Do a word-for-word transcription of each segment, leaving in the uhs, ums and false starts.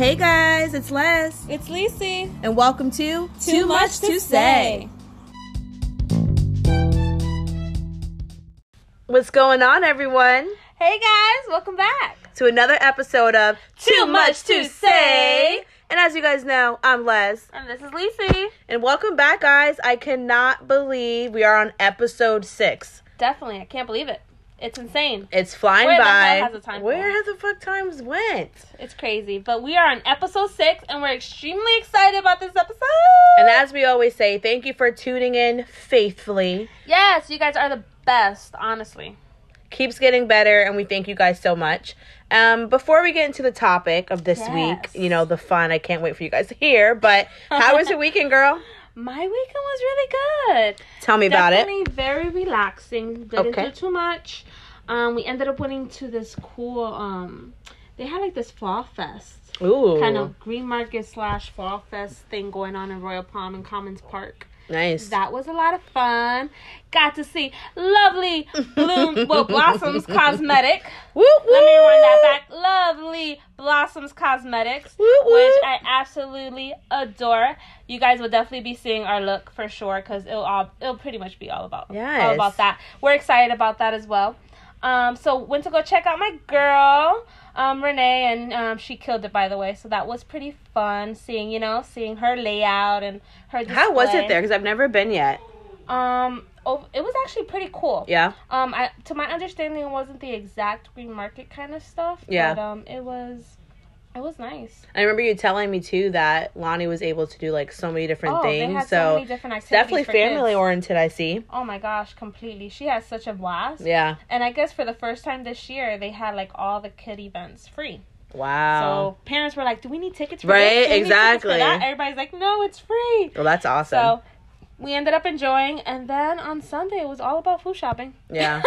Hey guys, it's Les. It's Lisey. And welcome to Too, Too Much, Much to Say. What's going on, everyone? Hey guys, welcome back to another episode of Too, Too Much, Much to Say. And as you guys know, I'm Les. And this is Lisey. And welcome back, guys. I cannot believe we are on episode six. Definitely, I can't believe it. It's insane. It's flying Where by. The time Where has the fuck times went? It's crazy. But we are on episode six, and we're extremely excited about this episode. And as we always say, thank you for tuning in faithfully. Yes, you guys are the best, honestly. Keeps getting better, and we thank you guys so much. Um, before we get into the topic of this yes. week, you know, the fun, I can't wait for you guys to hear, but how was your weekend, girl? My weekend was really good. Tell me Definitely about it. Very relaxing. Didn't okay. do too much. Um, we ended up winning to this cool, um, they had like this fall fest. Ooh. Kind of green market slash fall fest thing going on in Royal Palm and Commons Park. Nice. That was a lot of fun. Got to see Lovely Bloom, well, Blossoms Cosmetic. Woo, woo. Let me run that back. Lovely Blossoms Cosmetics, woo, woo. Which I absolutely adore. You guys will definitely be seeing our look for sure, because it'll all, it'll pretty much be all about yes. all about that. We're excited about that as well. Um, so went to go check out my girl, um, Renee, and um, she killed it, by the way. So that was pretty fun seeing, you know, seeing her layout and her display. How was it there? Because I've never been yet. Um, oh, it was actually pretty cool. Yeah. Um, I, to my understanding, it wasn't the exact green market kind of stuff. Yeah. But um, it was, it was nice. I remember you telling me too that Lonnie was able to do like so many different oh, things. They had so, so many different activities. Definitely family oriented. I see. Oh my gosh, completely. She has such a blast. Yeah. And I guess for the first time this year, they had like all the kid events free. Wow. So parents were like, "Do we need tickets for right? this? Do we exactly. need tickets for that?" Everybody's like, "No, it's free." Well, that's awesome. So we ended up enjoying, and then on Sunday, it was all about food shopping. Yeah.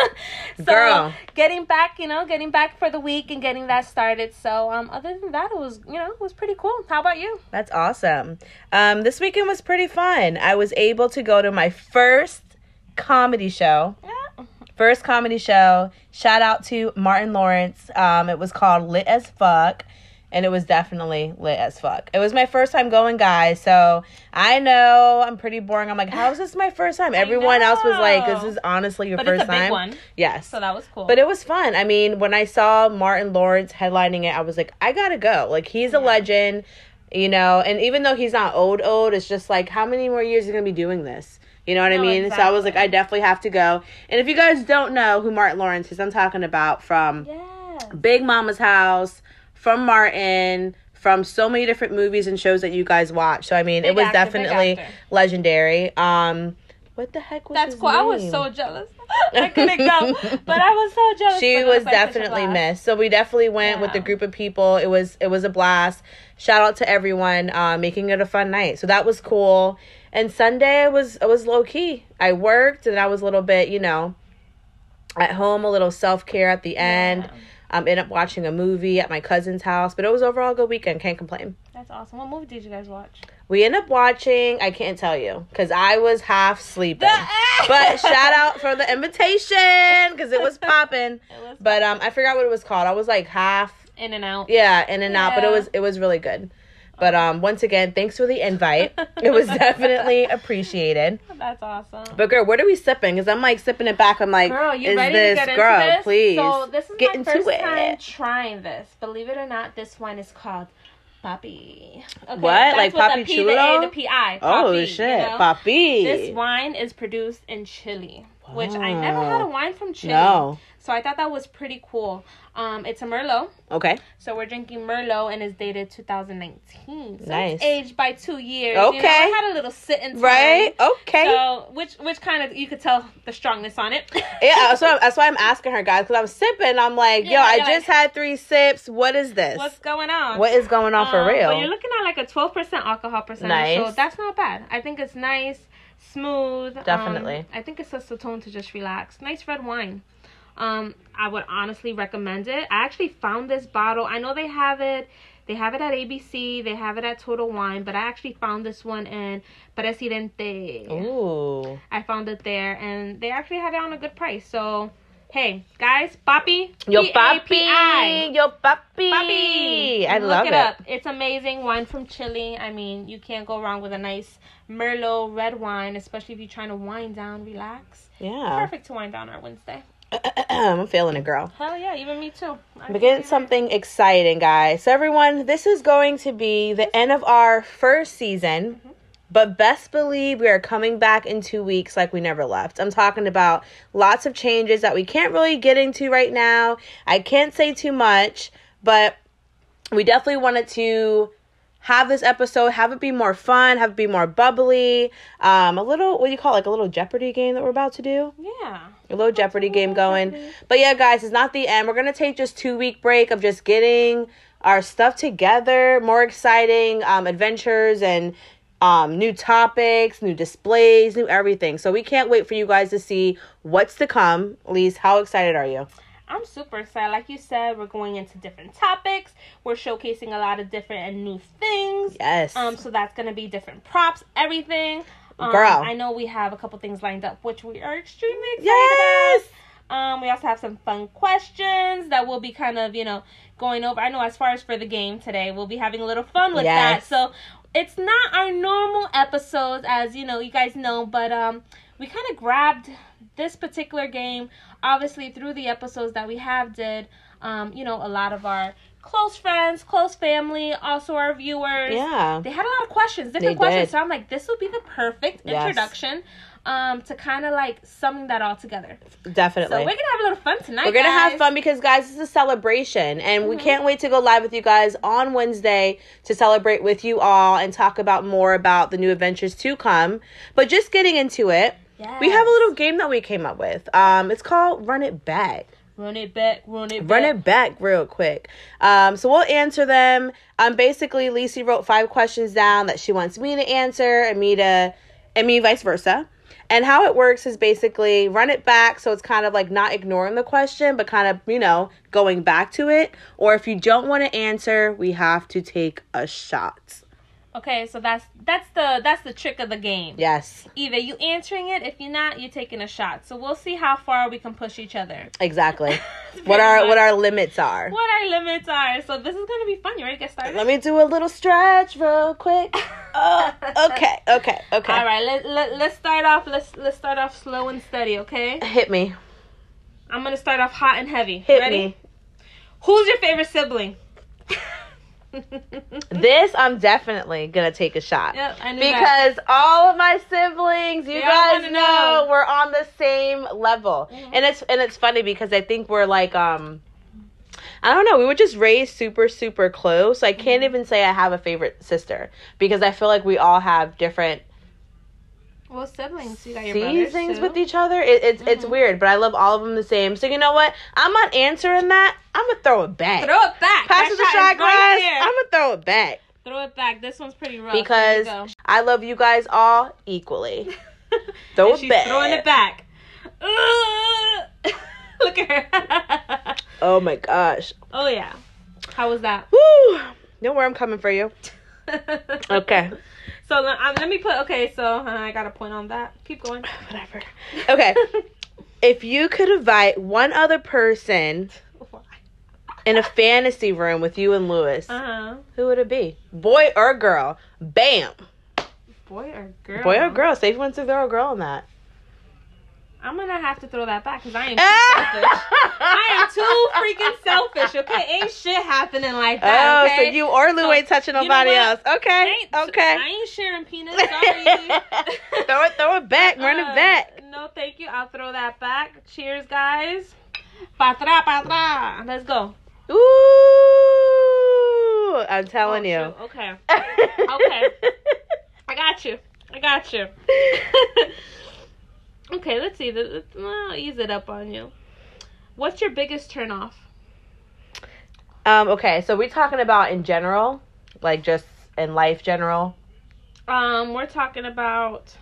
So, girl. getting back, you know, getting back for the week and getting that started. So, um, other than that, it was, you know, it was pretty cool. How about you? That's awesome. Um, this weekend was pretty fun. I was able to go to my first comedy show. Yeah. First comedy show. Shout out to Martin Lawrence. Um, it was called Lit as Fuck. And it was definitely lit as fuck. It was my first time going, guys. So I know I'm pretty boring. I'm like, how is this my first time? Everyone else was like, this is honestly your but first it's a time. Big one. Yes. So that was cool. But it was fun. I mean, when I saw Martin Lawrence headlining it, I was like, I gotta go. Like, he's yeah. a legend, you know. And even though he's not old, old, it's just like, how many more years are you gonna be doing this? You know what no, I mean? Exactly. So I was like, I definitely have to go. And if you guys don't know who Martin Lawrence is, I'm talking about from yes. Big Mama's House. From Martin, from so many different movies and shows that you guys watch. So, I mean, big it was actor, definitely legendary. Um, what the heck was That's his cool. name? I was so jealous. I couldn't go, but I was so jealous. She was, was like definitely missed. So we definitely went yeah. with a group of people. It was it was a blast. Shout out to everyone uh, making it a fun night. So that was cool. And Sunday was it was low key. I worked and I was a little bit, you know, at home, a little self care at the end. Yeah. Um, ended up watching a movie at my cousin's house. But it was overall a good weekend. Can't complain. That's awesome. What movie did you guys watch? We ended up watching... I can't tell you. Because I was half sleeping. The- but shout out for the invitation. Because it was popping. But um, I forgot what it was called. I was like half... In and out. Yeah, in and yeah. out. But it was it was really good. But um, once again, thanks for the invite. It was definitely appreciated. That's awesome. But girl, what are we sipping? Because I'm like sipping it back. I'm like, girl, you is ready this to get girl? Into this? Please, so this is get my first it. time trying this. Believe it or not, this wine is called Papi. Okay, what like Papi Chulo? The P I. Oh shit, you know? Papi. This wine is produced in Chile, wow. which I never had a wine from Chile. No. So I thought that was pretty cool. Um, it's a Merlot. Okay. So we're drinking Merlot, and it's dated two thousand nineteen. So nice. It's aged by two years. Okay. You know, I had a little sit in time. Right. Okay. So which which kind of you could tell the strongness on it. Yeah. So that's why I'm asking her, guys, because I'm sipping. I'm like, yeah, yo, I just like, had three sips. What is this? What's going on? What is going on um, for real? Well, you're looking at like a twelve percent alcohol percentage. Nice. So that's not bad. I think it's nice, smooth. Definitely. Um, I think it sets the tone to just relax. Nice red wine. Um, I would honestly recommend it. I actually found this bottle. I know they have it. They have it at A B C. They have it at Total Wine. But I actually found this one in Presidente. Ooh. I found it there. And they actually had it on a good price. So Hey, guys, Papi. Yo, Papi. Yo, Papi. Papi. I love it. Look it up. It's amazing. Wine from Chile. I mean, you can't go wrong with a nice Merlot red wine, especially if you're trying to wind down, relax. Yeah. Perfect to wind down our Wednesday. I'm feeling it, girl. Hell yeah, even me too. I'm getting something exciting, guys. So, everyone, this is going to be the end of our first season. Mm-hmm. But best believe we are coming back in two weeks like we never left. I'm talking about lots of changes that we can't really get into right now. I can't say too much, but we definitely wanted to have this episode, have it be more fun, have it be more bubbly. Um, a little, what do you call it, like a little Jeopardy game that we're about to do? Yeah. A little Jeopardy game going. But yeah, guys, it's not the end. We're going to take just two-week break of just getting our stuff together, more exciting um, adventures and Um, new topics, new displays, new everything. So we can't wait for you guys to see what's to come. Elise, how excited are you? I'm super excited. Like you said, we're going into different topics. We're showcasing a lot of different and new things. Yes. Um. So that's going to be different props, everything. Um, Girl. I know we have a couple things lined up, which we are extremely excited yes! about. Um, we also have some fun questions that we'll be kind of, you know, going over. I know as far as for the game today, we'll be having a little fun with yes. that. So it's not our normal episodes, as you know, you guys know, but um, we kind of grabbed this particular game, obviously, through the episodes that we have did, um, you know, a lot of our close friends, close family, also our viewers. Yeah. They had a lot of questions, different they questions, did. So I'm like, this would be the perfect yes. introduction um, to kind of, like, summing that all together. Definitely. So we're going to have a little fun tonight, We're going to have fun because, guys, this is a celebration, and mm-hmm. we can't wait to go live with you guys on Wednesday to celebrate with you all and talk about more about the new adventures to come. But just getting into it, yes. we have a little game that we came up with. Um, it's called Run It Back. Run it back, run it back. Run it back real quick. Um, so we'll answer them. Um, basically, Lisey wrote five questions down that she wants me to answer and me to, and me vice versa. And how it works is basically run it back, so it's kind of like not ignoring the question, but kind of, you know, going back to it. Or if you don't want to answer, we have to take a shot. Okay, so that's that's the that's the trick of the game. Yes. Either you answering it, if you're not, you're taking a shot. So we'll see how far we can push each other. Exactly. what our much. what our limits are. What our limits are. So this is gonna be fun. You ready to get started? Let me do a little stretch real quick. oh, okay, okay, okay. All right, let, let let's start off. Let's let's start off slow and steady. Okay. Hit me. I'm gonna start off hot and heavy. Hit ready? me. Who's your favorite sibling? This I'm definitely gonna take a shot. Yep, I knew because that. all of my siblings, you they guys know, know, we're on the same level, mm-hmm. and it's and it's funny because I think we're like um, I don't know, we were just raised super super close. I can't mm-hmm. even say I have a favorite sister because I feel like we all have different. Well, siblings, you got your brothers too. With each other. It, it's mm-hmm. it's weird, but I love all of them the same. So you know what? I'm not answering that. I'm gonna throw it back. Throw it back. Pass the shot glass. I'm gonna throw it back. Throw it back. This one's pretty rough. Because I love you guys all equally. Throw it back. Throwing it back. Look at her. Oh my gosh. Oh yeah. How was that? Woo! Know where I'm coming for you. Okay. So um, let me put, okay, so uh, I got a point on that. Keep going. Whatever. Okay. If you could invite one other person in a fantasy room with you and Louis, uh-huh. who would it be? Boy or girl? Bam. Boy or girl? Boy or girl. Safe one to throw a girl on that. I'm going to have to throw that back because I am too selfish. I am too freaking selfish, okay? Ain't shit happening like that, okay? Oh, so you or Lou so, ain't touching nobody you know else. Okay, ain't, okay. I ain't sharing peanuts, sorry. throw it, throw it back, run uh, it back. No, thank you. I'll throw that back. Cheers, guys. Patra, patra. Let's go. Ooh, I'm telling oh, you. Shoot. Okay. Okay. I got you. I got you. Okay, let's see. I'll ease it up on you. What's your biggest turnoff? Um, okay, so we're talking about in general, like just in life general. Um, we're talking about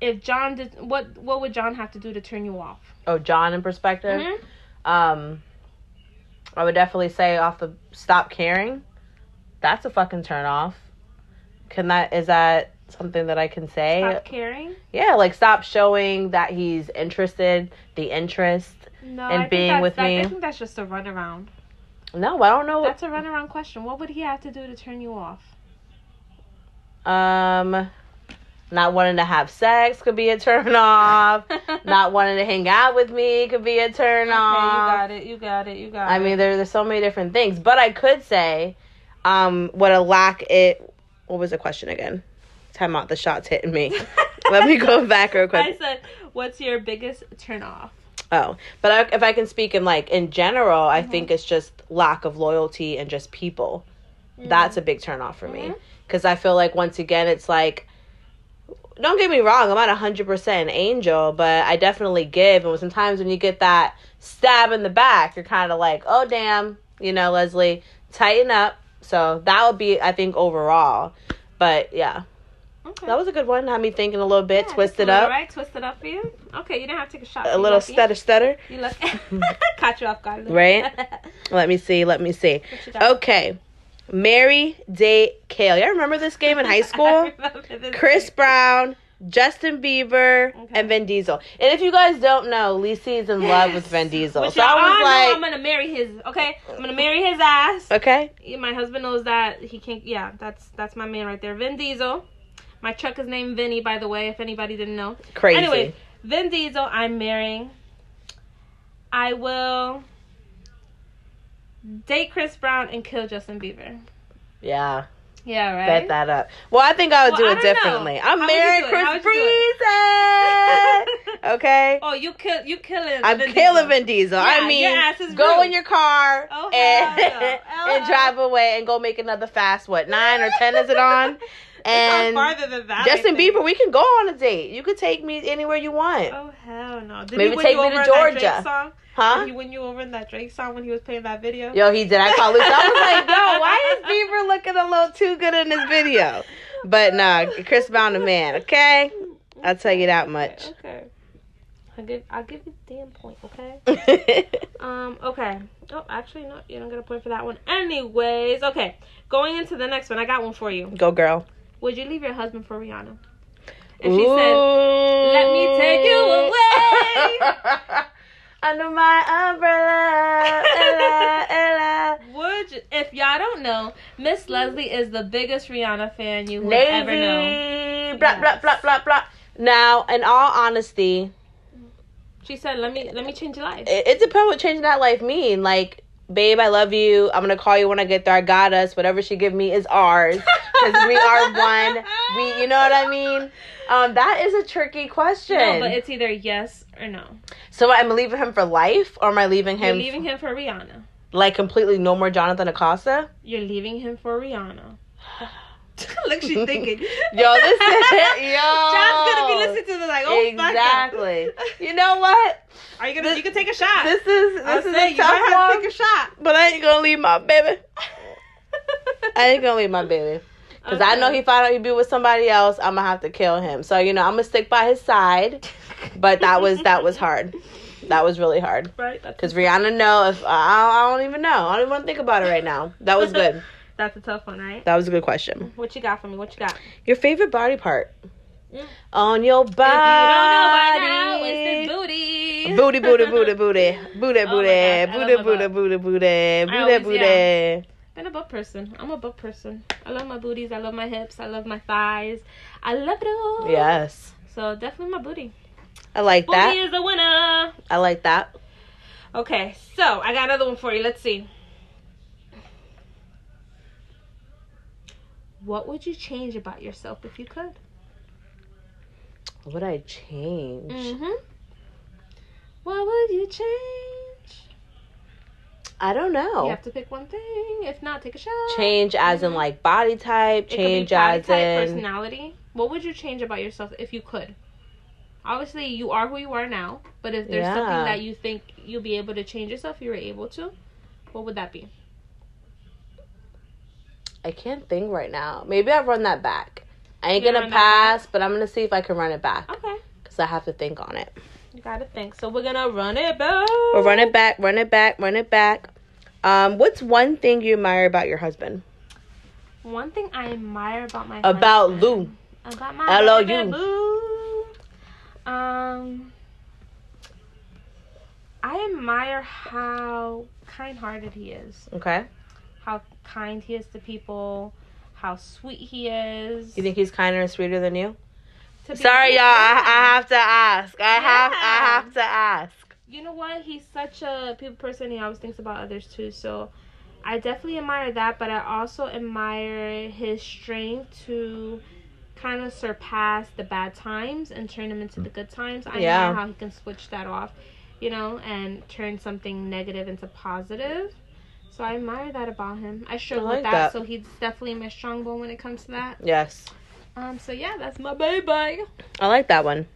if John did what? What would John have to do to turn you off? Oh, John in perspective. Mm-hmm. Um, I would definitely say off the stop caring. That's a fucking turnoff. Can that is that. Something that I can say. Stop caring? Yeah, like stop showing that he's interested, the interest. no, and I being with that, me. I think that's just a runaround. No, I don't know. That's a runaround question. What would he have to do to turn you off? Um, not wanting to have sex could be a turn off. Not wanting to hang out with me could be a turn off. Okay, you got it. You got it. You got I it. I mean, there, there's so many different things. But I could say, um, what a lack it. What was the question again? Time out. The shot's hitting me. Let me go back real quick. I said, what's your biggest turn off? Oh, but I, if I can speak in like in general, I mm-hmm. think it's just lack of loyalty and just people. Mm-hmm. That's a big turn off for mm-hmm. me. Because I feel like, once again, it's like, don't get me wrong, I'm not one hundred percent an angel, but I definitely give. And sometimes when you get that stab in the back, you're kind of like, oh, damn, you know, Leslie, tighten up. So that would be, I think, overall. But, yeah. Okay. That was a good one. Had me thinking a little bit. Yeah, twist it up. Right, twist it up for you. Okay, you didn't have to take a shot. A little stutter, stutter. You look, caught you off guard. Right? Let me see, let me see. Okay. Marry, date, kill. Y'all remember this game in high school? Chris Brown, Justin Bieber, okay. and Vin Diesel. And if you guys don't know, Lisey is in yes. love with Vin Diesel. But so I was like, I'm gonna marry his. Okay, I'm gonna marry his ass. Okay. My husband knows that he can't. Yeah, that's that's my man right there, Vin Diesel. My truck is named Vinny, by the way, if anybody didn't know. Crazy. Anyway, Vin Diesel, I'm marrying. I will date Chris Brown and kill Justin Bieber. Yeah. Yeah, right? Bet that up. Well, I think I would well, do it differently. Know. I'm How marrying Chris Breezy. Okay? Oh, you kill, you killing I'm Vin killing Diesel. Vin Diesel. Yeah, I mean, go rude. in your car oh, and, no. oh. and drive away and go make another fast, what, nine or ten is it on? And farther than that, Justin Bieber, we can go on a date. You could take me anywhere you want. Oh, hell no. Did Maybe he take me to Georgia. Huh? Did he win you over in that Drake song when he was playing that video? Yo, he did. I called Lucy. I was like, yo, why is Bieber looking a little too good in this video? But nah, Chris Brown a man, okay? I'll tell you that much. Okay. okay. I'll, give, I'll give you a damn point, okay? um. Okay. Oh, actually, no. You don't get a point for that one. Anyways, okay. Going into the next one, I got one for you. Go, girl. Would you leave your husband for Rihanna? And she Ooh. said, let me take you away. Under my umbrella. Ella, Ella. Would you, if y'all don't know, Miss Leslie is the biggest Rihanna fan you would Lazy. ever know. Blah, yes. blah, blah, blah, blah. Now, in all honesty. She said, let me let me change your life. It, it depends what changing that life mean. Like, babe, I love you. I'm going to call you when I get there. I got us. Whatever she give me is ours. Because we are one. We, you know what I mean? Um, that is a tricky question. No, but it's either yes or no. So I'm leaving him for life, or am I leaving him? You're leaving him for Rihanna. Like, completely no more Jonathan Acosta? You're leaving him for Rihanna. Look, she's thinking. Yo, this is yo. John's gonna be listening to this like, oh, exactly. Fuck it. You know what? Are you gonna? This, you can take a shot. This is this I'll is say, a tough you might have to take a shot. But I ain't gonna leave my baby. I ain't gonna leave my baby. Because okay. I know he found out he'd be with somebody else. I'm going to have to kill him. So, you know, I'm going to stick by his side. But that was that was hard. That was really hard. Right. Because Rihanna know if... Uh, I don't even know. I don't even want to think about it right now. That was good. That's a tough one, right? That was a good question. What you got for me? What you got? Your favorite body part. Mm. On your body. If you don't know by now, it's this booty. Booty, booty, booty, booty. Booty, oh booty. Booty, booty, booty, booty, booty. Booty, booty. Yeah. Been a butt person. I'm a butt person. I love my booties. I love my hips. I love my thighs. I love it all. Yes. So definitely my booty. I like booty that. Booty is a winner. I like that. Okay. So I got another one for you. Let's see. What would you change about yourself if you could? What would I change? Mm-hmm. What would you change? I don't know. You have to pick one thing. If not, take a shot. Change as mm-hmm. in like body type. Change it could be body as type, in personality. What would you change about yourself if you could? Obviously, you are who you are now. But if there's yeah. something that you think you'll be able to change yourself, you were able to. What would that be? I can't think right now. Maybe I'll run that back. I ain't gonna pass, but I'm gonna see if I can run it back. Okay. Because I have to think on it. You gotta think. So we're gonna run it back. We'll run it back, run it back, run it back. Um, what's one thing you admire about your husband? One thing I admire about my about husband. Lou. About my husband. L O U. Um, I admire how kind-hearted he is. Okay. How kind he is to people. How sweet he is. You think he's kinder and sweeter than you? Sorry, y'all. I, I have to ask. I yeah. have. I have to ask. You know what? He's such a people person. He always thinks about others too. So, I definitely admire that. But I also admire his strength to kind of surpass the bad times and turn them into the good times. I yeah. know how he can switch that off, you know, and turn something negative into positive. So I admire that about him. I struggle I like with that, that. So he's definitely my strong bone when it comes to that. Yes. Um. So yeah, that's my baby. I like that one.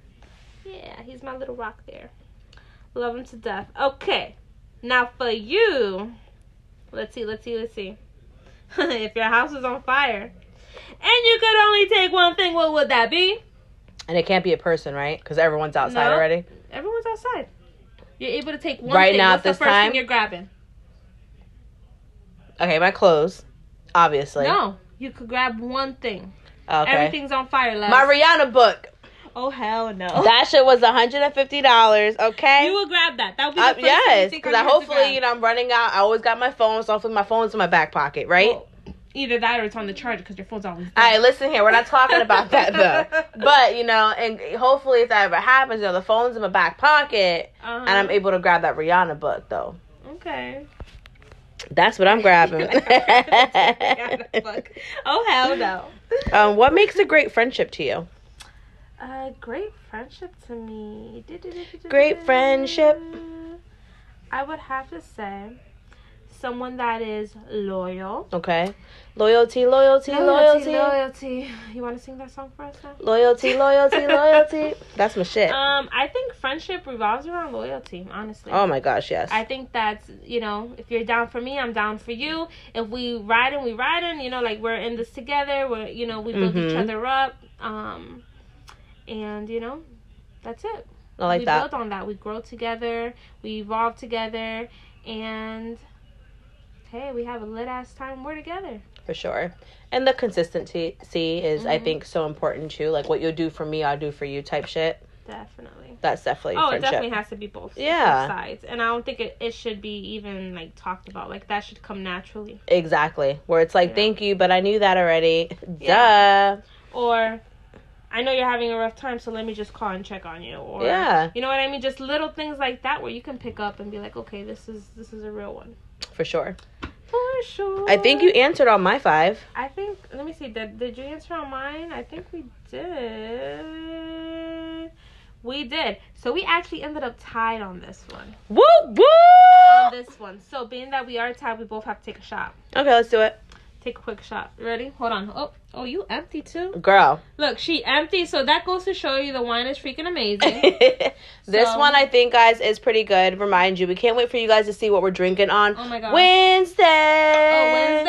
Yeah, he's my little rock there. Love him to death. Okay, now for you. Let's see. Let's see. Let's see. If your house is on fire, and you could only take one thing, what would that be? And it can't be a person, right? Because everyone's outside no, already. Everyone's outside. You're able to take one right thing. Now, what's this the first time? Thing you're grabbing? Okay, my clothes, obviously. No, you could grab one thing. Okay. Everything's on fire, love. My Rihanna book. Oh, hell no. That shit was one hundred fifty dollars, okay? You will grab that. That would be the uh, first yes, thing you think I'm going to grab. Yes, because hopefully, you know, I'm running out. I always got my phone, so hopefully my phone's in my back pocket, right? Well, either that or it's on the charger because your phone's always dead. All right, listen here. We're not talking about that, though. But, you know, and hopefully if that ever happens, you know, the phone's in my back pocket, uh-huh. and I'm able to grab that Rihanna book, though. Okay. That's what I'm grabbing. Like, oh, hell no. Um, what makes a great friendship to you? A uh, great friendship to me. Great friendship. I would have to say... someone that is loyal. Okay. Loyalty, loyalty, loyalty. Loyalty, loyalty. You want to sing that song for us now? Loyalty, loyalty, loyalty. That's my shit. Um, I think friendship revolves around loyalty, honestly. Oh, my gosh, yes. I think that's, you know, if you're down for me, I'm down for you. If we riding, we riding. You know, like, we're in this together. We're, you know, we build mm-hmm. each other up. Um, and, you know, that's it. I like we that. We build on that. We grow together. We evolve together. And... hey, we have a lit ass time. We're together. For sure. And the consistency is, mm-hmm. I think, so important too. Like, what you'll do for me, I'll do for you type shit. Definitely. That's definitely oh, friendship. It definitely has to be both, yeah. both sides. And I don't think it, it should be even, like, talked about. Like, that should come naturally. Exactly. Where it's like, yeah. thank you, but I knew that already. Yeah. Duh. Or... I know you're having a rough time, so let me just call and check on you. Or, yeah. You know what I mean? Just little things like that where you can pick up and be like, okay, this is this is a real one. For sure. For sure. I think you answered all my five. I think, let me see, did, did you answer all mine? I think we did. We did. So we actually ended up tied on this one. Woo, woo! On this one. So being that we are tied, we both have to take a shot. Okay, let's do it. Take a quick shot. Ready? Hold on. Oh, oh, you empty too? Girl. Look, she empty. So that goes to show you the wine is freaking amazing. This so. One, I think, guys, is pretty good. Remind you, we can't wait for you guys to see what we're drinking on oh my God. Wednesday. Oh, Wednesday.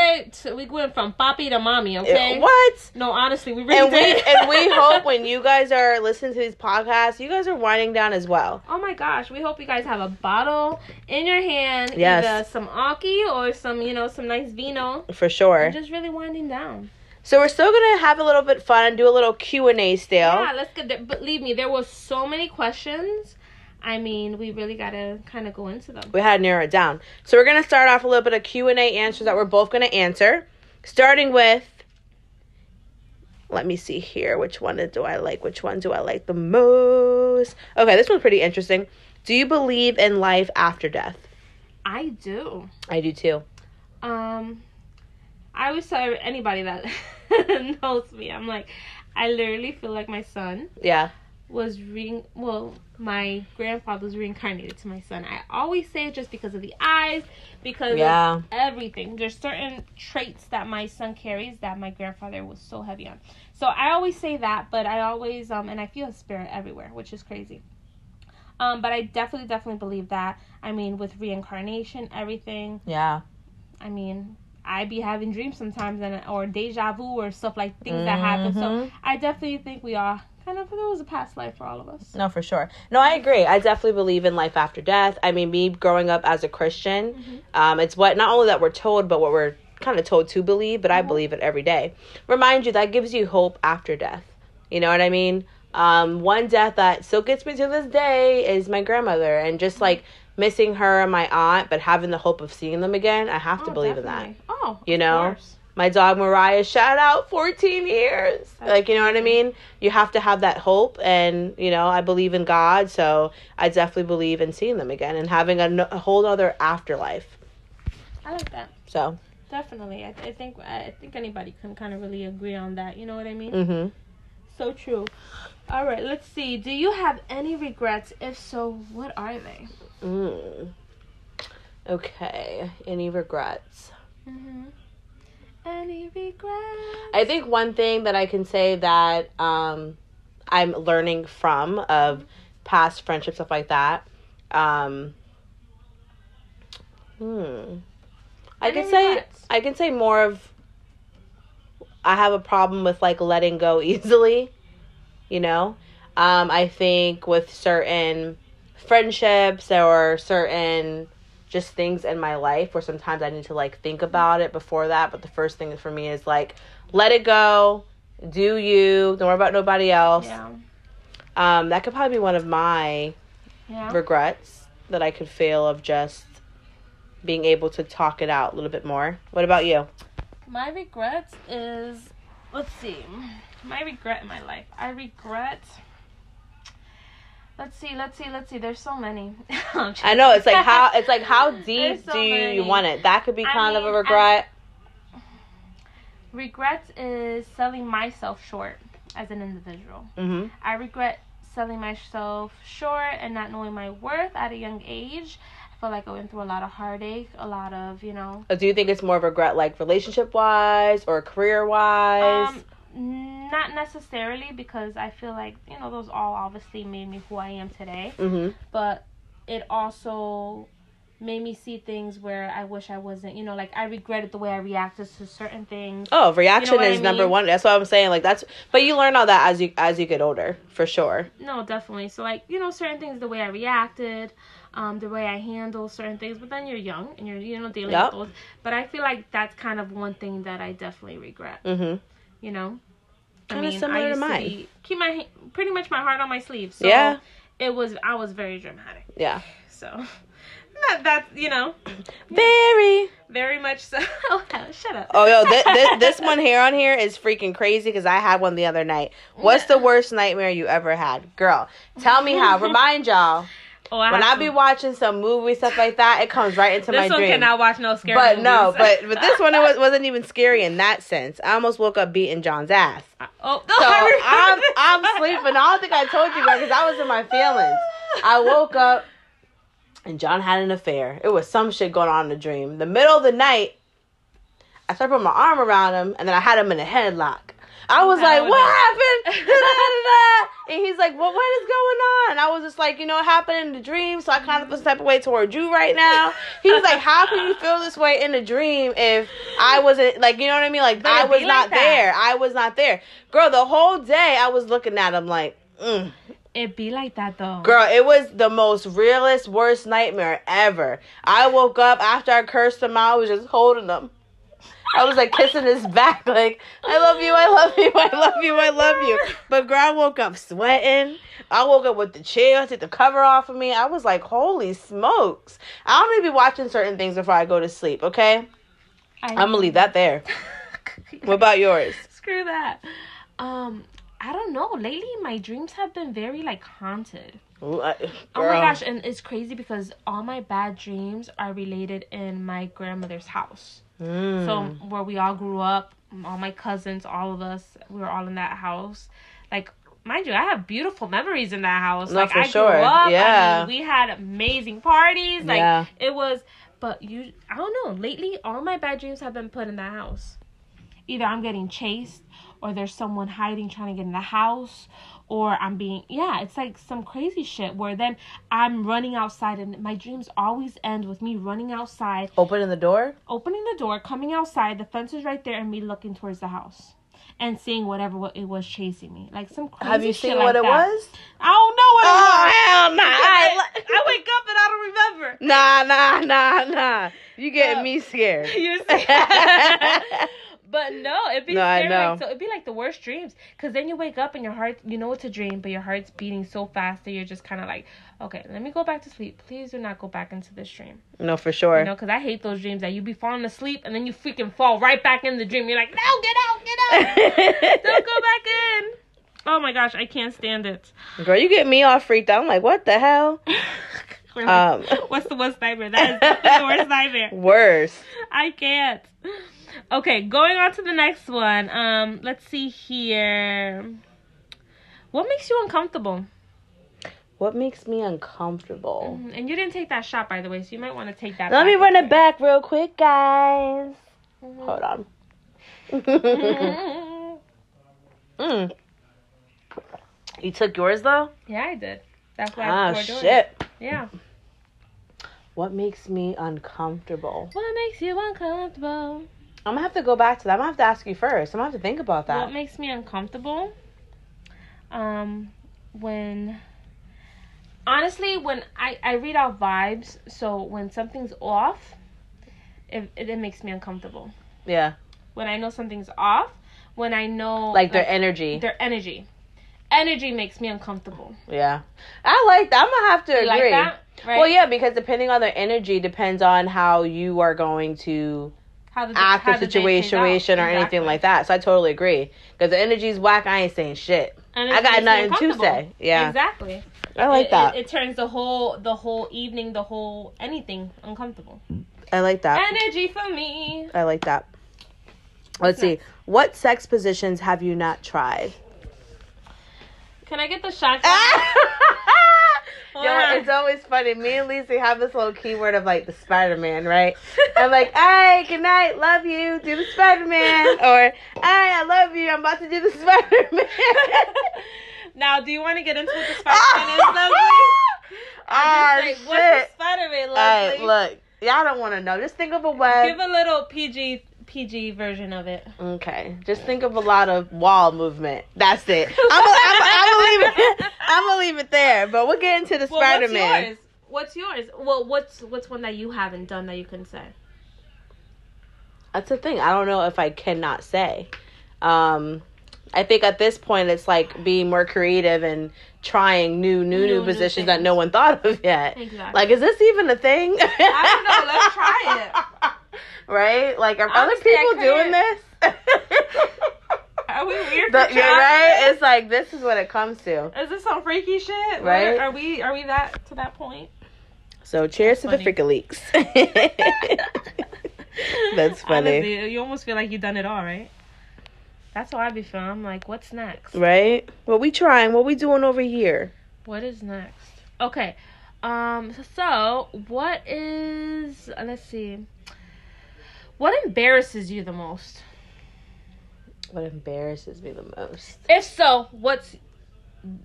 We went from Papi to Mommy, okay? What? No, honestly, we really and did. We, and we hope when you guys are listening to these podcasts, you guys are winding down as well. Oh, my gosh. We hope you guys have a bottle in your hand. Yes. Either some Aki or some, you know, some nice vino. For sure. We're just really winding down. So we're still going to have a little bit fun and do a little Q and A still. Yeah, let's get there. Believe me, there were so many questions. I mean, we really got to kind of go into them. We had to narrow it down. So we're going to start off a little bit of Q and A answers that we're both going to answer. Starting with, let me see here. Which one do I like? Which one do I like the most? Okay, this one's pretty interesting. Do you believe in life after death? I do. I do too. Um... I always tell anybody that knows me, I'm like, I literally feel like my son yeah. was, re- well, my grandfather was reincarnated to my son. I always say it just because of the eyes, because yeah. of everything. There's certain traits that my son carries that my grandfather was so heavy on. So I always say that, but I always, um, and I feel a spirit everywhere, which is crazy. Um, but I definitely, definitely believe that. I mean, with reincarnation, everything. Yeah. I mean... I be having dreams sometimes and or deja vu or stuff like things mm-hmm. that happen. So I definitely think we are kind of, there was a past life for all of us. No, for sure. No, I agree. I definitely believe in life after death. I mean, me growing up as a Christian, mm-hmm. um, it's what not only that we're told, but what we're kind of told to believe, but mm-hmm. I believe it every day. Remind you, that gives you hope after death. You know what I mean? Um, one death that still gets me to this day is my grandmother. And just like, missing her and my aunt, but having the hope of seeing them again. I have oh, to believe definitely. in that. Oh, you know, of course. My dog Mariah, shout out, fourteen years. That's like, you know what I mean? You have to have that hope. And, you know, I believe in God. So I definitely believe in seeing them again and having a, a whole other afterlife. I like that. So. Definitely. I, th- I think I think anybody can kind of really agree on that. You know what I mean? Mm-hmm. So true. All right. Let's see. Do you have any regrets? If so, what are they? Mm. Okay. Any regrets? Mm-hmm. Any regrets? I think one thing that I can say that um, I'm learning from of past friendships, stuff like that. Um, hmm. I can say I can say more of I have a problem with like letting go easily, you know. Um, I think with certain friendships or certain just things in my life where sometimes I need to like think about it before that. But the first thing for me is like let it go, do you, don't worry about nobody else. Yeah. Um, that could probably be one of my yeah. regrets that I could feel of just being able to talk it out a little bit more. What about you? My regrets is, let's see, my regret in my life. I regret, let's see, let's see, let's see. There's so many. I know, it's like how it's like how deep so do you many. want it? That could be kind I mean, of a regret. I, regrets is selling myself short as an individual. Mm-hmm. I regret selling myself short and not knowing my worth at a young age. Feel like I went through a lot of heartache, a lot of, you know. Do you think it's more of regret, like relationship-wise or career-wise? Um, not necessarily, because I feel like, you know, those all obviously made me who I am today. Mm-hmm. But it also made me see things where I wish I wasn't, you know, like I regretted the way I reacted to certain things. Oh, reaction you know is I mean? number one. That's what I'm saying. Like that's, but you learn all that as you as you get older, for sure. No, definitely. So like, you know, certain things, the way I reacted. Um, the way I handle certain things, but then you're young and you're, you know, dealing yep. with those. But I feel like that's kind of one thing that I definitely regret. Mm-hmm. You know, I kind mean, of similar I used to mine. Be, keep my pretty much my heart on my sleeve. So yeah, it was I was very dramatic. Yeah, so not that you know, very very much so. Oh, shut up. Oh yo, th- this this one here on here is freaking crazy because I had one the other night. What's the worst nightmare you ever had, girl? Tell me how. Remind y'all. Oh, I when I to. be watching some movie stuff like that, it comes right into my dream. This one cannot watch no scary but movies. No, but but this one it was, wasn't even scary in that sense. I almost woke up beating John's ass. Oh, so I'm I'm sleeping. I don't think I told you because I was in my feelings. I woke up and John had an affair. It was some shit going on in the dream. The middle of the night, I started putting my arm around him, and then I had him in a headlock. I was like, what happened? Da, da, da, da. And he's like, well, what is going on? And I was just like, you know, it happened in the dream, so I kind of feel some type of way towards you right now. He was like, how can you feel this way in a dream if I wasn't, like, you know what I mean? Like, I was not there. I was not there. Girl, the whole day I was looking at him like, mm. It be like that, though. Girl, it was the most realest, worst nightmare ever. I woke up after I cursed him out. I was just holding him. I was like kissing his back, like, I love you, I love you, I love you, I love you. But girl, I woke up sweating. I woke up with the chills, took the cover off of me. I was like, holy smokes. I don't need to be watching certain things before I go to sleep, okay? I... I'm going to leave that there. What about yours? Screw that. Um, I don't know. Lately, my dreams have been very, like, haunted. Ooh, I, oh my gosh, and it's crazy because all my bad dreams are related in my grandmother's house. Mm. So where we all grew up, all my cousins, all of us, we were all in that house. Like, mind you, I have beautiful memories in that house. Not like, for I sure. grew up. Yeah. I mean, we had amazing parties. Like, yeah. it was, but you, I don't know. Lately, all my bad dreams have been put in that house. Either I'm getting chased or there's someone hiding trying to get in the house. Or I'm being, yeah, it's like some crazy shit where then I'm running outside and my dreams always end with me running outside. Opening the door? Opening the door, coming outside, the fence is right there, and me looking towards the house and seeing whatever what it was chasing me. Like some crazy shit. Have you shit seen like what that. It was? I don't know what it oh, was. Oh, hell nah. I, I wake up and I don't remember. Nah, nah, nah, nah. You getting so, me scared. You're scared. But no, it'd be no, scary. Like, so it'd be like the worst dreams. Because then you wake up and your heart, you know it's a dream, but your heart's beating so fast that you're just kind of like, okay, let me go back to sleep. Please do not go back into this dream. No, for sure. You know, because I hate those dreams that you be falling asleep and then you freaking fall right back in the dream. You're like, no, get out, get out. Don't go back in. Oh, my gosh, I can't stand it. Girl, you get me all freaked out. I'm like, what the hell? um, What's the worst nightmare? That is the worst nightmare. Worse. I can't. Okay, going on to the next one. Um, let's see here. What makes you uncomfortable? What makes me uncomfortable? Mm-hmm. And you didn't take that shot, by the way, so you might want to take that. Let me run it back real quick, guys. Mm-hmm. Hold on. Mm-hmm. Mm. You took yours, though? Yeah, I did. That's why ah, I was doing it. shit. Yeah. What makes me uncomfortable? What makes you uncomfortable? I'm going to have to go back to that. I'm going to have to ask you first. I'm going to have to think about that. What makes me uncomfortable? Um, when... Honestly, when I, I read out vibes, so when something's off, it, it it makes me uncomfortable. Yeah. When I know something's off, when I know... Like their like, energy. Their energy. Energy makes me uncomfortable. Yeah. I like that. I'm going to have to you agree. Like that? Right? Well, yeah, because depending on their energy depends on how you are going to how the, act the situation or exactly. anything like that. So I totally agree. Because the energy's whack, I ain't saying shit. Energy I got nothing to say. Yeah. Exactly. I like it, that. It, it turns the whole the whole evening, the whole anything uncomfortable. I like that. Energy for me. I like that. Let's What's see. Next? What sex positions have you not tried? Can I get the shot? Yo, it's always funny. Me and Lisa have this little keyword of like the Spider-Man, right? I'm like, "Hey, good night, love you, do the Spider-Man," or "Hey, I love you, I'm about to do the Spider-Man." Now, do you want to get into what the Spider-Man is, Lovely? Ah, like, shit. What's the Spider-Man, Lovely? All right, look, y'all don't want to know. Just think of a way. Give a little P G. P G version of it. Okay. Just think of a lot of wall movement. That's it. I'm gonna leave it. I'm gonna leave it there. But we'll get into the well, Spider-Man. What's yours? What's yours? Well, what's what's one that you haven't done that you can say? That's the thing. I don't know if I cannot say. Um, I think at this point it's like being more creative and trying new, new, new, new positions new that no one thought of yet. Exactly. Like, is this even a thing? I don't know. Let's try it. Right? Like, are Honestly, other people doing this? Are we weird? The, you're right. It's like, this is what it comes to. Is this some freaky shit? Right? Are, are we? Are we that to that point? So, cheers That's to funny. the freaky leaks. That's funny. Honestly, you almost feel like you've done it all, right? That's how I be feeling. I'm like, what's next? Right? What we trying? What we doing over here? What is next? Okay. Um. So, what is? Let's see. What embarrasses you the most? What embarrasses me the most? If so, what's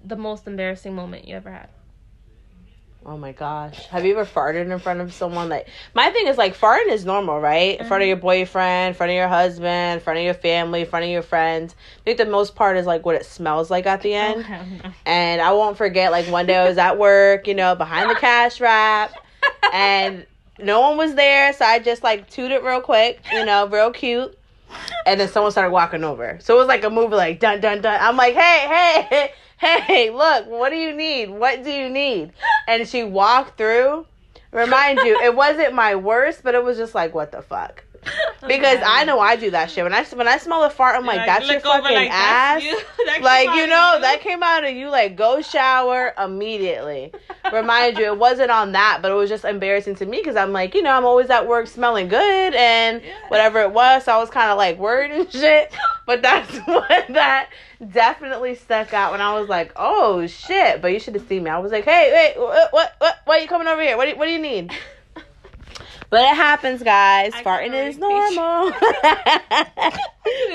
the most embarrassing moment you ever had? Oh, my gosh. Have you ever farted in front of someone? Like, my thing is, like, farting is normal, right? In mm-hmm. front of your boyfriend, in front of your husband, in front of your family, in front of your friends. I think the most part is, like, what it smells like at the end. Oh, and I won't forget, like, one day I was at work, you know, behind the cash wrap. And... no one was there, so I just, like, tooted real quick, you know, real cute. And then someone started walking over. So it was like a movie, like, dun, dun, dun. I'm like, hey, hey, hey, look, what do you need? What do you need? And she walked through. Remind you, it wasn't my worst, but it was just like, what the fuck? Because I know I do that shit. When I, when I smell a fart, I'm like, like that's your fucking like, ass. You. Like, you know, you. that came out of you. Like, go shower immediately. Remind you, it wasn't on that, but it was just embarrassing to me because I'm like, you know, I'm always at work smelling good and yeah. whatever it was. So I was kind of like, word and shit. But that's what that definitely stuck out when I was like, oh, shit. But you should have seen me. I was like, hey, wait, what, what, what, why are you coming over here? What do, what do you need? But it happens, guys. I farting is normal.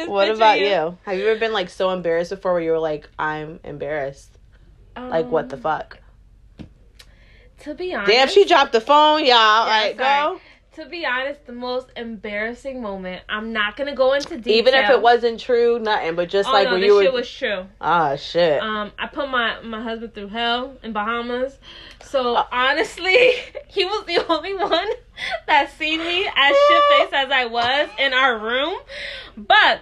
What about you? you? Have you ever been, like, so embarrassed before where you were like, I'm embarrassed? Um, like, what the fuck? To be honest. Damn, she dropped the phone, y'all. Yeah, like, sorry. go. To be honest, the most embarrassing moment, I'm not going to go into detail. Even if it wasn't true, nothing. But just oh, like no, when you were. Oh, shit was true. Ah, shit. Um, I put my, my husband through hell in Bahamas. So, uh, honestly, he was the only one that seen me as shit-faced as I was in our room. But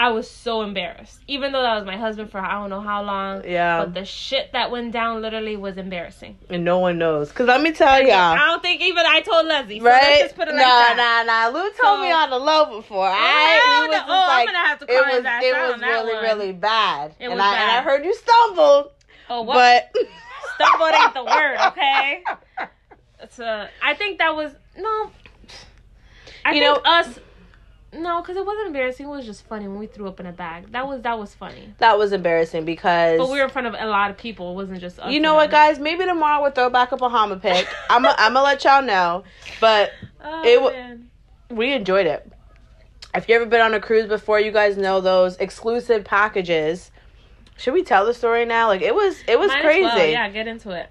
I was so embarrassed, even though that was my husband for I don't know how long. Yeah. But the shit that went down literally was embarrassing. And no one knows. Because let me tell I mean, y'all. I don't think even I told Leslie. So right? Let's just put it nah, like that. Nah, nah, nah. Lou so, told me on the low before. I, I it was oh, like, I'm going to have to call his ass It was, it was really, one. really bad. It was and I, bad. And I heard you stumbled. Oh, what? But... Stumbled ain't the word, okay? It's a, I think that was... No. I you think know, us... No, because it wasn't embarrassing. It was just funny when we threw up in a bag. That was that was funny. That was embarrassing because... But we were in front of a lot of people. It wasn't just us. You know what, guys? Maybe tomorrow we'll throw back a Bahama pic. I'm going to let y'all know. But oh, it w- we enjoyed it. If you've ever been on a cruise before, you guys know those exclusive packages. Should we tell the story now? Like, it was it was Might crazy. As well. Yeah, get into it.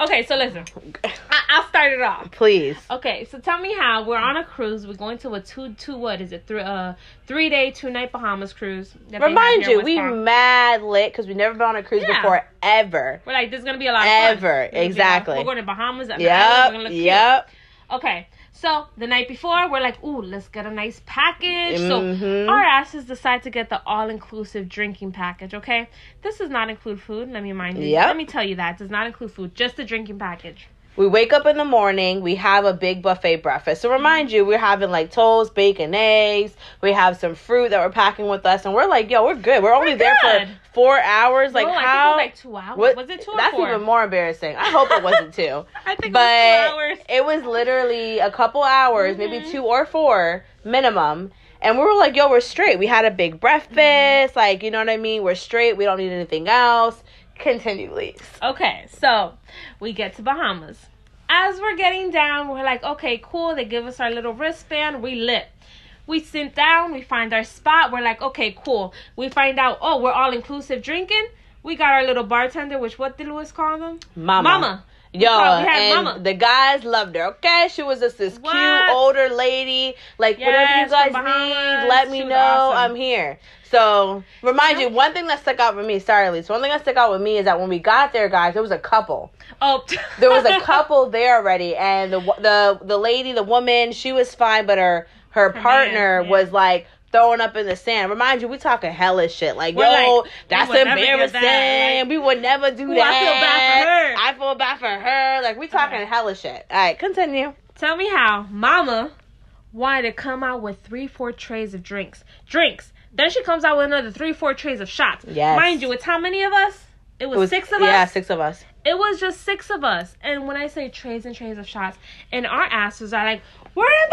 Okay, so listen. I- I'll start it off. Please. Okay, so tell me how we're on a cruise. We're going to a two, two what is it? Three, uh, three day, two night Bahamas cruise. Remind you, we Park. mad lit because we've never been on a cruise yeah. before, ever. We're like, there's gonna be a lot of ever fun. exactly. Be, we're going to Bahamas. Yep. We're gonna look yep. Cute. Okay. So, the night before, we're like, ooh, let's get a nice package. Mm-hmm. So, our asses decide to get the all-inclusive drinking package, okay? This does not include food, let me remind you. Yep. Let me tell you that. It does not include food, just the drinking package. We wake up in the morning. We have a big buffet breakfast. So, remind you, we're having, like, toast, bacon, eggs. We have some fruit that we're packing with us. And we're like, yo, we're good. We're only we're there good. for four hours. Like, no, how? I think it was, like, two hours. What, was it two or that's four? That's even more embarrassing. I hope it wasn't two. I think but it was two hours. It was literally a couple hours, mm-hmm. maybe two or four minimum. And we were like, yo, we're straight. We had a big breakfast. Mm-hmm. Like, you know what I mean? We're straight. We don't need anything else. Continue, please. Okay, so we get to Bahamas. As we're getting down, we're like, okay, cool. They give us our little wristband. We lit. We sit down. We find our spot. We're like, okay, cool. We find out, oh, we're all-inclusive drinking. We got our little bartender, which what did Louis call them? Mama. Mama. Yo, we had and Mama. The guys loved her, okay? She was just this what? cute, older lady. Like, yes, whatever you guys need, let me know. Awesome. I'm here. So, remind you, one thing that stuck out with me, sorry, Lisa, one thing that stuck out with me is that when we got there, guys, there was a couple. Oh. There was a couple there already, and the the the lady, the woman, she was fine, but her, her, her partner man, was, like, throwing up in the sand. Remind you, we talking hella shit. Like, we're yo, like, that's embarrassing. That. Like, we would never do ooh, that. I feel bad for her. I feel bad for her. Like, we talking okay. hella shit. All right, continue. Tell me how Mama wanted to come out with three, four trays of drinks. Drinks. Then she comes out with another three, four trays of shots. Yes. Mind you, it's how many of us? It was, it was six of yeah, us? Yeah, six of us. It was just six of us. And when I say trays and trays of shots, and our asses are like, we're in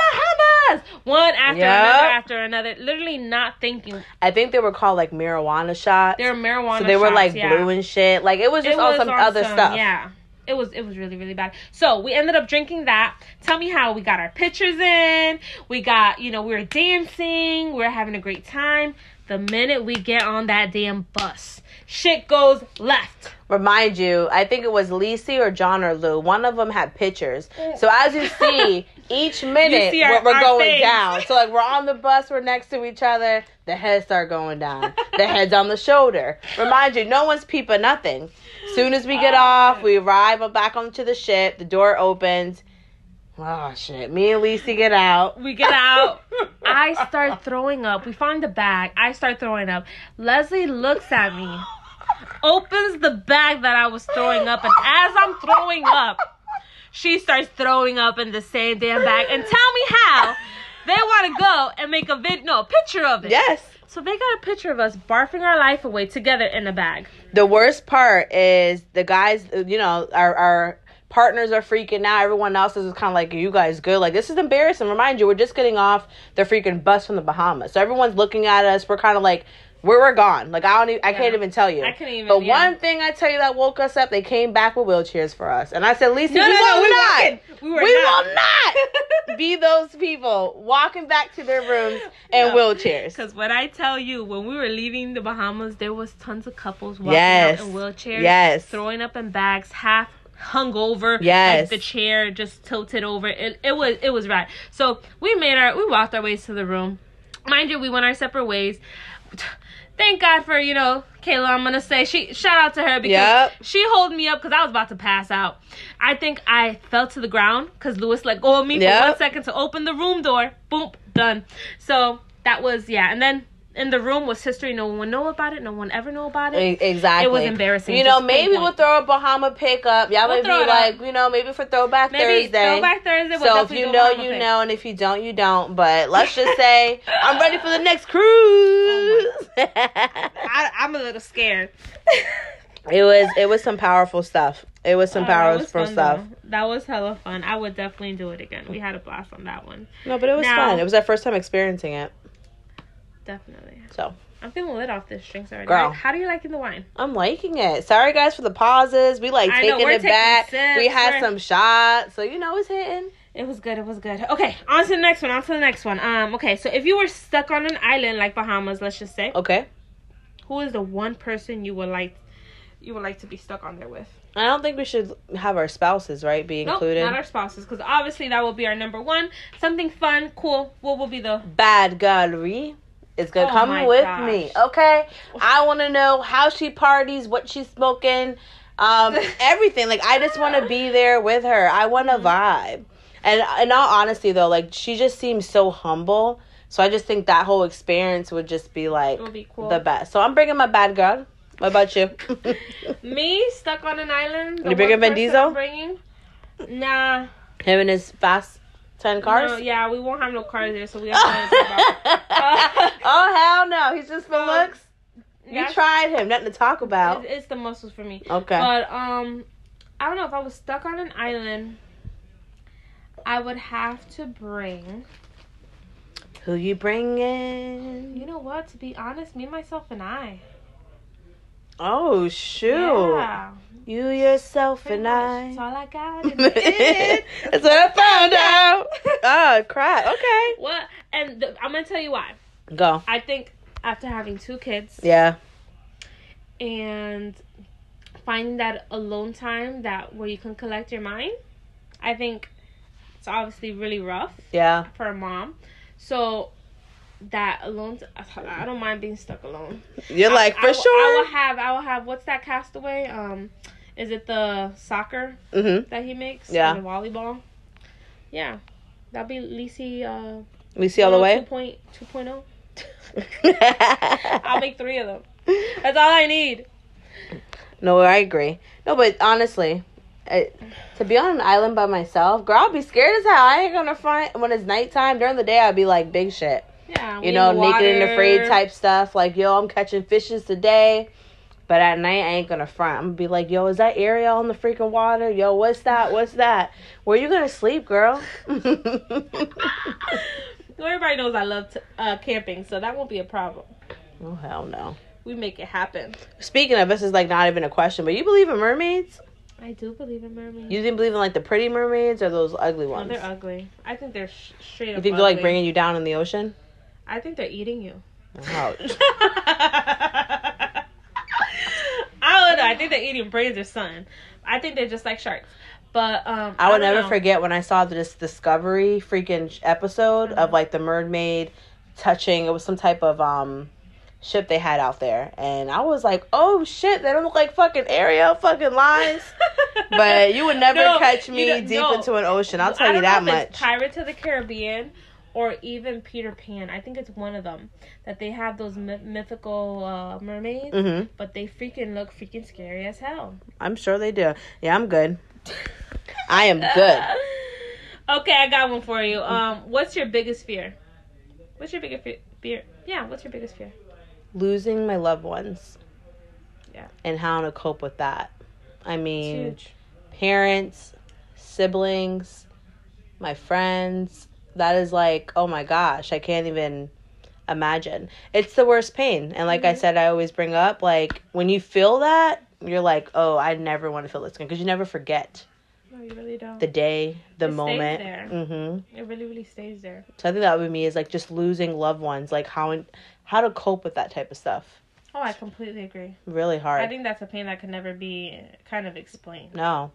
Bahamas! One after yep. another after another. Literally not thinking. I think they were called, like, marijuana shots. They were marijuana shots, So they shots, were, like, yeah. blue and shit. Like, it was just it all was some awesome, other stuff. Yeah. It was it was really, really bad. So, we ended up drinking that. Tell me how we got our pictures in. We got, you know, we were dancing. We were having a great time. The minute we get on that damn bus, shit goes left. Remind you, I think it was Lisey or John or Lou. One of them had pictures. So, as you see, each minute see our, we're, we're going face. down. So, like, we're on the bus. We're next to each other. The heads start going down. The head's on the shoulder. Remind you, no one's peeping nothing. Soon as we get oh, off, we arrive back onto the ship. The door opens. Oh, shit. Me and Lisey get out. We get out. I start throwing up. We find the bag. I start throwing up. Leslie looks at me, opens the bag that I was throwing up, and as I'm throwing up, she starts throwing up in the same damn bag. And tell me how they want to go and make a vid- no, a picture of it. Yes. So they got a picture of us barfing our life away together in a bag. The worst part is the guys, you know, our, our partners are freaking out. Everyone else is kind of like, are you guys good? Like, this is embarrassing. Remind you, we're just getting off the freaking bus from the Bahamas. So everyone's looking at us. We're kind of like, we're, we're gone. Like, I don't even, I yeah. can't even tell you. I can't even, But yeah. one thing I tell you that woke us up, they came back with wheelchairs for us. And I said, Lisey, no, we, no, will, no, not, we, we not. will not. We will not be those people walking back to their rooms in no. wheelchairs. Because what I tell you, when we were leaving the Bahamas, there was tons of couples walking yes. out in wheelchairs. Yes. Throwing up in bags, half hung over, yes, like the chair just tilted over. It it was it was rad. So we made our we walked our ways to the room. Mind you, we went our separate ways. Thank God for, you know, Kayla, I'm gonna say she shout out to her because yep. she held me up because I was about to pass out. I think I fell to the ground because Louis let go of me yep. for one second to open the room door. Boom, done. So that was yeah, and then in the room was history. No one would know about it. No one ever knew about it. Exactly. It was embarrassing. You know, maybe we'll throw a Bahama pick up. Y'all would be like, you know, maybe for Throwback Thursday. Maybe Throwback Thursday. So if you know, you know, and if you don't, you don't. But let's just say I'm ready for the next cruise. Oh I, I'm a little scared. It was it was some powerful stuff. It was some oh, powerful fun, stuff. Though. That was hella fun. I would definitely do it again. We had a blast on that one. No, but it was now, fun. It was our first time experiencing it. Definitely. So I'm feeling lit off this drinks already. Girl, how do you liking the wine? I'm liking it. Sorry guys for the pauses. We like I taking know, it taking back. Sips. We had we're... some shots, so you know it's hitting. It was good. It was good. Okay, on to the next one. On to the next one. Um, okay, so if you were stuck on an island like Bahamas, let's just say. Okay. Who is the one person you would like? You would like to be stuck on there with? I don't think we should have our spouses, right, be included. Nope, not our spouses, because obviously that will be our number one. Something fun, cool. What will be the bad gallery? It's gonna oh come with gosh. me, okay? I want to know how she parties, what she's smoking, um, everything. Like I just want to be there with her. I want to mm-hmm. vibe. And in all honesty, though, like she just seems so humble. So I just think that whole experience would just be like be cool. the best. So I'm bringing my bad girl. What about you? Me stuck on an island. You bringing Vin Diesel? Bringing? Nah. Him and his fast ten cars. No, yeah, we won't have no cars there, so we have to. uh, oh hell no! He's just for um, looks. You tried him. Nothing to talk about. It's, it's the muscles for me. Okay. But um, I don't know if I was stuck on an island. I would have to bring. Who you bringing? You know what? To be honest, me, myself, and I. Oh, shoot. Yeah. You, yourself, Pretty and I. That's all I got. In it. That's what I found out. Oh, crap. Okay. Well, and th- I'm going to tell you why. Go. I think after having two kids. Yeah. And finding that alone time that where you can collect your mind. I think it's obviously really rough. Yeah. For a mom. So... that alone, I don't mind being stuck alone. You're I, like for I, sure. I will have, I will have. What's that Castaway? Um, is it the soccer mm-hmm. that he makes? Yeah, and the volleyball. Yeah, that'll be Lisi. Uh, Lisi all the way. two point oh I'll make three of them. That's all I need. No, I agree. No, but honestly, I, to be on an island by myself, girl, I'll be scared as hell. I ain't gonna find when it's nighttime. During the day, I'll be like big shit. Yeah, you know, naked and afraid type stuff. Like, yo, I'm catching fishes today. But at night, I ain't going to front. I'm going to be like, yo, is that Ariel in the freaking water? Yo, what's that? What's that? Where you going to sleep, girl? Everybody knows I love t- uh, camping, so that won't be a problem. Oh, hell no. We make it happen. Speaking of, this is, like, not even a question, but you believe in mermaids? I do believe in mermaids. You didn't believe in, like, the pretty mermaids or those ugly ones? No, they're ugly. I think they're sh- straight up ugly. You think they're, like, bringing you down in the ocean? I think they're eating you. Ouch. I don't know. I think they're eating brains or something. I think they're just like sharks. But um, I, I would never know. forget when I saw this Discovery freaking episode mm-hmm. of like the mermaid touching. It was some type of um ship they had out there. And I was like, oh shit, they don't look like fucking Ariel fucking lines. But you would never no, catch me deep no. into an ocean. I'll tell I don't you that know if much. It's Pirates of the Caribbean. Or even Peter Pan. I think it's one of them. That they have those mi- mythical uh, mermaids. Mm-hmm. But they freaking look freaking scary as hell. I'm sure they do. Yeah, I'm good. I am good. Okay, I got one for you. Um, What's your biggest fear? What's your biggest fear? Yeah, what's your biggest fear? Losing my loved ones. Yeah. And how to cope with that. I mean, huge. Parents, siblings, my friends... That is like, oh my gosh, I can't even imagine. It's the worst pain. And like mm-hmm. I said, I always bring up, like, when you feel that, you're like, oh, I never want to feel this again. Because you never forget. No, you really don't. The day, the it moment. It stays there. Mm-hmm. It really, really stays there. So I think that would be me is, like, just losing loved ones. Like, how how to cope with that type of stuff. Oh, I completely agree. Really hard. I think that's a pain that can never be kind of explained. No.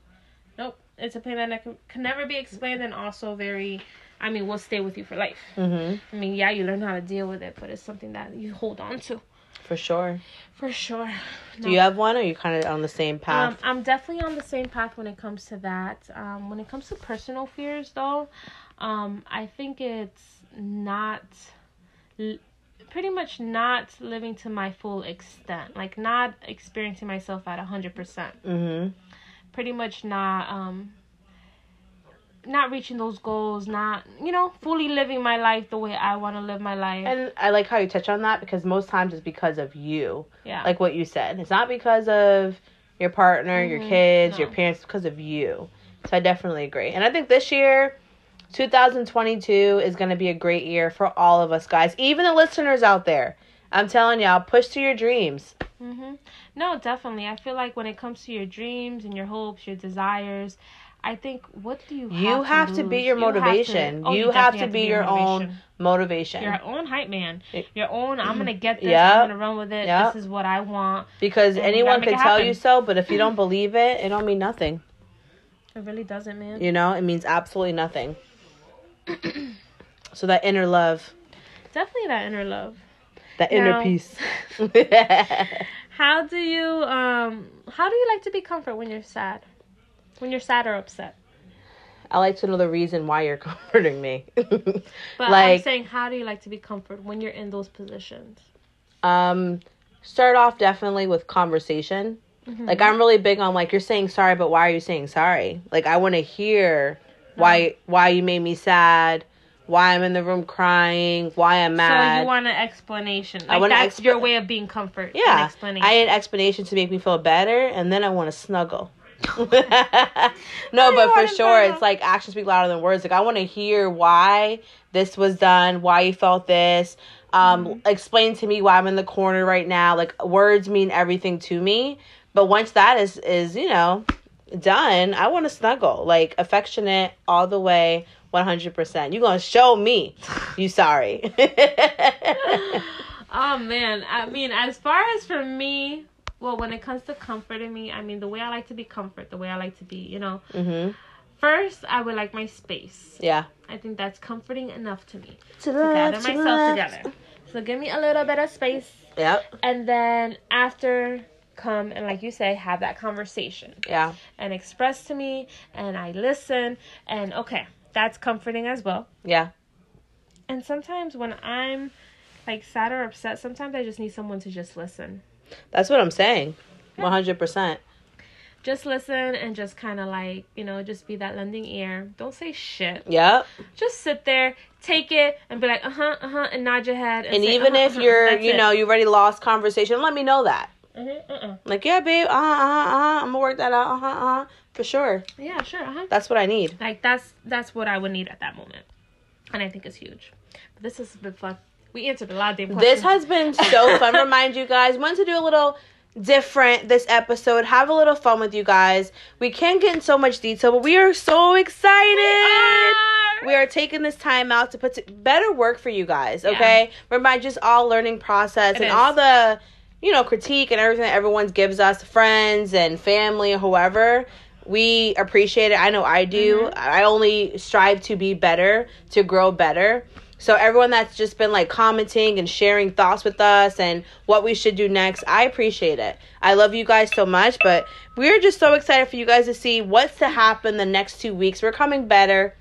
Nope. It's a pain that can, can never be explained and also very... I mean, we'll stay with you for life. Mm-hmm. I mean, yeah, you learn how to deal with it, but it's something that you hold on to. For sure. For sure. No. Do you have one, or are you kind of on the same path? Um, I'm definitely on the same path when it comes to that. Um, when it comes to personal fears, though, um, I think it's not... pretty much not living to my full extent, like not experiencing myself at one hundred percent. Mm-hmm. Pretty much not um not reaching those goals, not, you know, fully living my life the way I want to live my life. And I like how you touch on that, because most times it's because of you. Yeah. Like what you said. It's not because of your partner, mm-hmm. your kids, no. your parents. It's because of you. So I definitely agree. And I think this year, twenty twenty-two, is going to be a great year for all of us, guys. Even the listeners out there. I'm telling y'all, push to your dreams. Mm-hmm. No, definitely. I feel like when it comes to your dreams and your hopes, your desires, I think, what do you have you to have lose? to be your motivation. You have to, oh, you you have to, have to be, be your, your motivation. own motivation. Your own hype man. Your own, I'm going to get this. Yep. I'm going to run with it. Yep. This is what I want. Because anyone can tell you so, but if you don't believe it, it don't mean nothing. It really doesn't, man. You know, it means absolutely nothing. So that inner love. Definitely that inner love. That inner now, peace. How do you, um, how do you like to be comforted when you're sad? When you're sad or upset? I like to know the reason why you're comforting me. But like, I'm saying, how do you like to be comforted when you're in those positions? Um, start off definitely with conversation. Mm-hmm. Like, I'm really big on, like, you're saying sorry, but why are you saying sorry? Like, I want to hear why mm-hmm. why you made me sad, why I'm in the room crying, why I'm mad. So you want an explanation. Like, I want that's exp- your way of being comfort. Yeah. An explanation. I need an explanation to make me feel better, and then I want to snuggle. no but for sure it's like actions speak louder than words. Like, I want to hear why this was done, why you felt this, um mm-hmm. explain to me why I'm in the corner right now. Like, words mean everything to me, but once that is is you know done, I want to snuggle. Like, affectionate all the way, one hundred percent. You're gonna show me you sorry. Oh man, I mean, as far as for me, well, when it comes to comforting me, I mean, the way I like to be comforted, the way I like to be, you know. Mm-hmm. First, I would like my space. Yeah. I think that's comforting enough to me. To, to gather to myself together. So give me a little bit of space. Yep. And then after, come and, like you say, have that conversation. Yeah. And express to me, and I listen, and okay, that's comforting as well. Yeah. And sometimes when I'm, like, sad or upset, sometimes I just need someone to just listen. That's what I'm saying. one hundred percent. Just listen and just kind of like, you know, just be that lending ear. Don't say shit. Yep. Just sit there, take it, and be like, uh-huh, uh-huh, and nod your head. And, and say, even uh-huh, if uh-huh, you're, you know, it. you already lost conversation, let me know that. Mm-hmm, uh-uh. Like, yeah, babe, uh-huh, uh-huh, I'm going to work that out, uh-huh, uh-huh, for sure. Yeah, sure, uh-huh. That's what I need. Like, that's that's what I would need at that moment. And I think it's huge. But this has been fun. We answered a lot of damn questions. This has been so fun. Remind you guys, wanted to do a little different this episode. Have a little fun with you guys. We can't get in so much detail, but we are so excited. We are, we are taking this time out to put to- better work for you guys, okay? Yeah. Remind you, just all learning process it and is. all the, you know, critique and everything that everyone gives us, friends and family or whoever. We appreciate it. I know I do. Mm-hmm. I only strive to be better, to grow better. So everyone that's just been, like, commenting and sharing thoughts with us and what we should do next, I appreciate it. I love you guys so much, but we're just so excited for you guys to see what's to happen the next two weeks. We're coming better.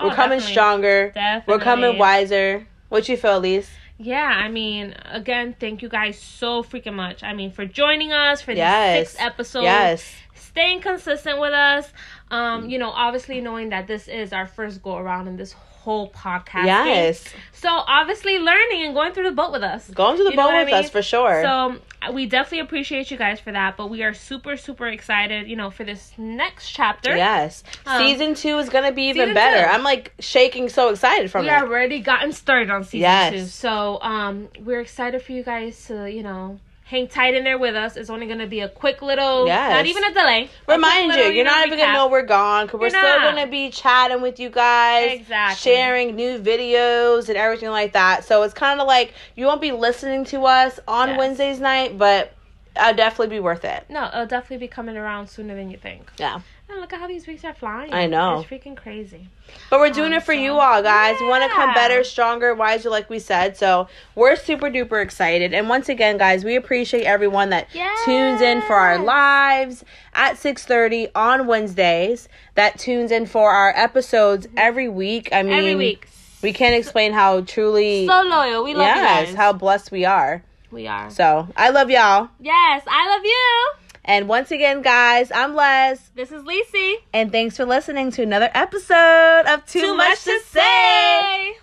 Oh, we're coming definitely. stronger. Definitely. We're coming wiser. What you feel, Elise? Yeah, I mean, again, thank you guys so freaking much. I mean, for joining us for yes. this sixth episode. Yes. Staying consistent with us. Um, you know, obviously knowing that this is our first go around in this whole whole podcast. Yes. So obviously learning and going through the boat with us. Going through the you boat with I mean? us for sure. So we definitely appreciate you guys for that, but we are super, super excited, you know, for this next chapter. Yes. Um, season two is going to be even better. Two. I'm like shaking so excited from we it. We already gotten started on season yes. two. So um, we're excited for you guys to, you know, hang tight in there with us. It's only going to be a quick little, yes. not even a delay. Remind a little, you, you're you know, not even going to know we're gone, because we're not. still going to be chatting with you guys, exactly. sharing new videos and everything like that. So it's kind of like you won't be listening to us on yes. Wednesdays night, but it'll definitely be worth it. No, it'll definitely be coming around sooner than you think. Yeah. And look at how these weeks are flying. I know. It's freaking crazy. But we're doing um, it for so, you all, guys. Yeah. We want to come better, stronger, wiser, like we said. So we're super duper excited. And once again, guys, we appreciate everyone that yes. tunes in for our lives at six thirty on Wednesdays. That tunes in for our episodes every week. I mean, every week. We can't explain how truly... So loyal. We love yes, you guys. How blessed we are. We are. So, I love y'all. Yes, I love you. And once again, guys, I'm Les. This is Lisey. And thanks for listening to another episode of Too, Too Much, Much to Say. Say.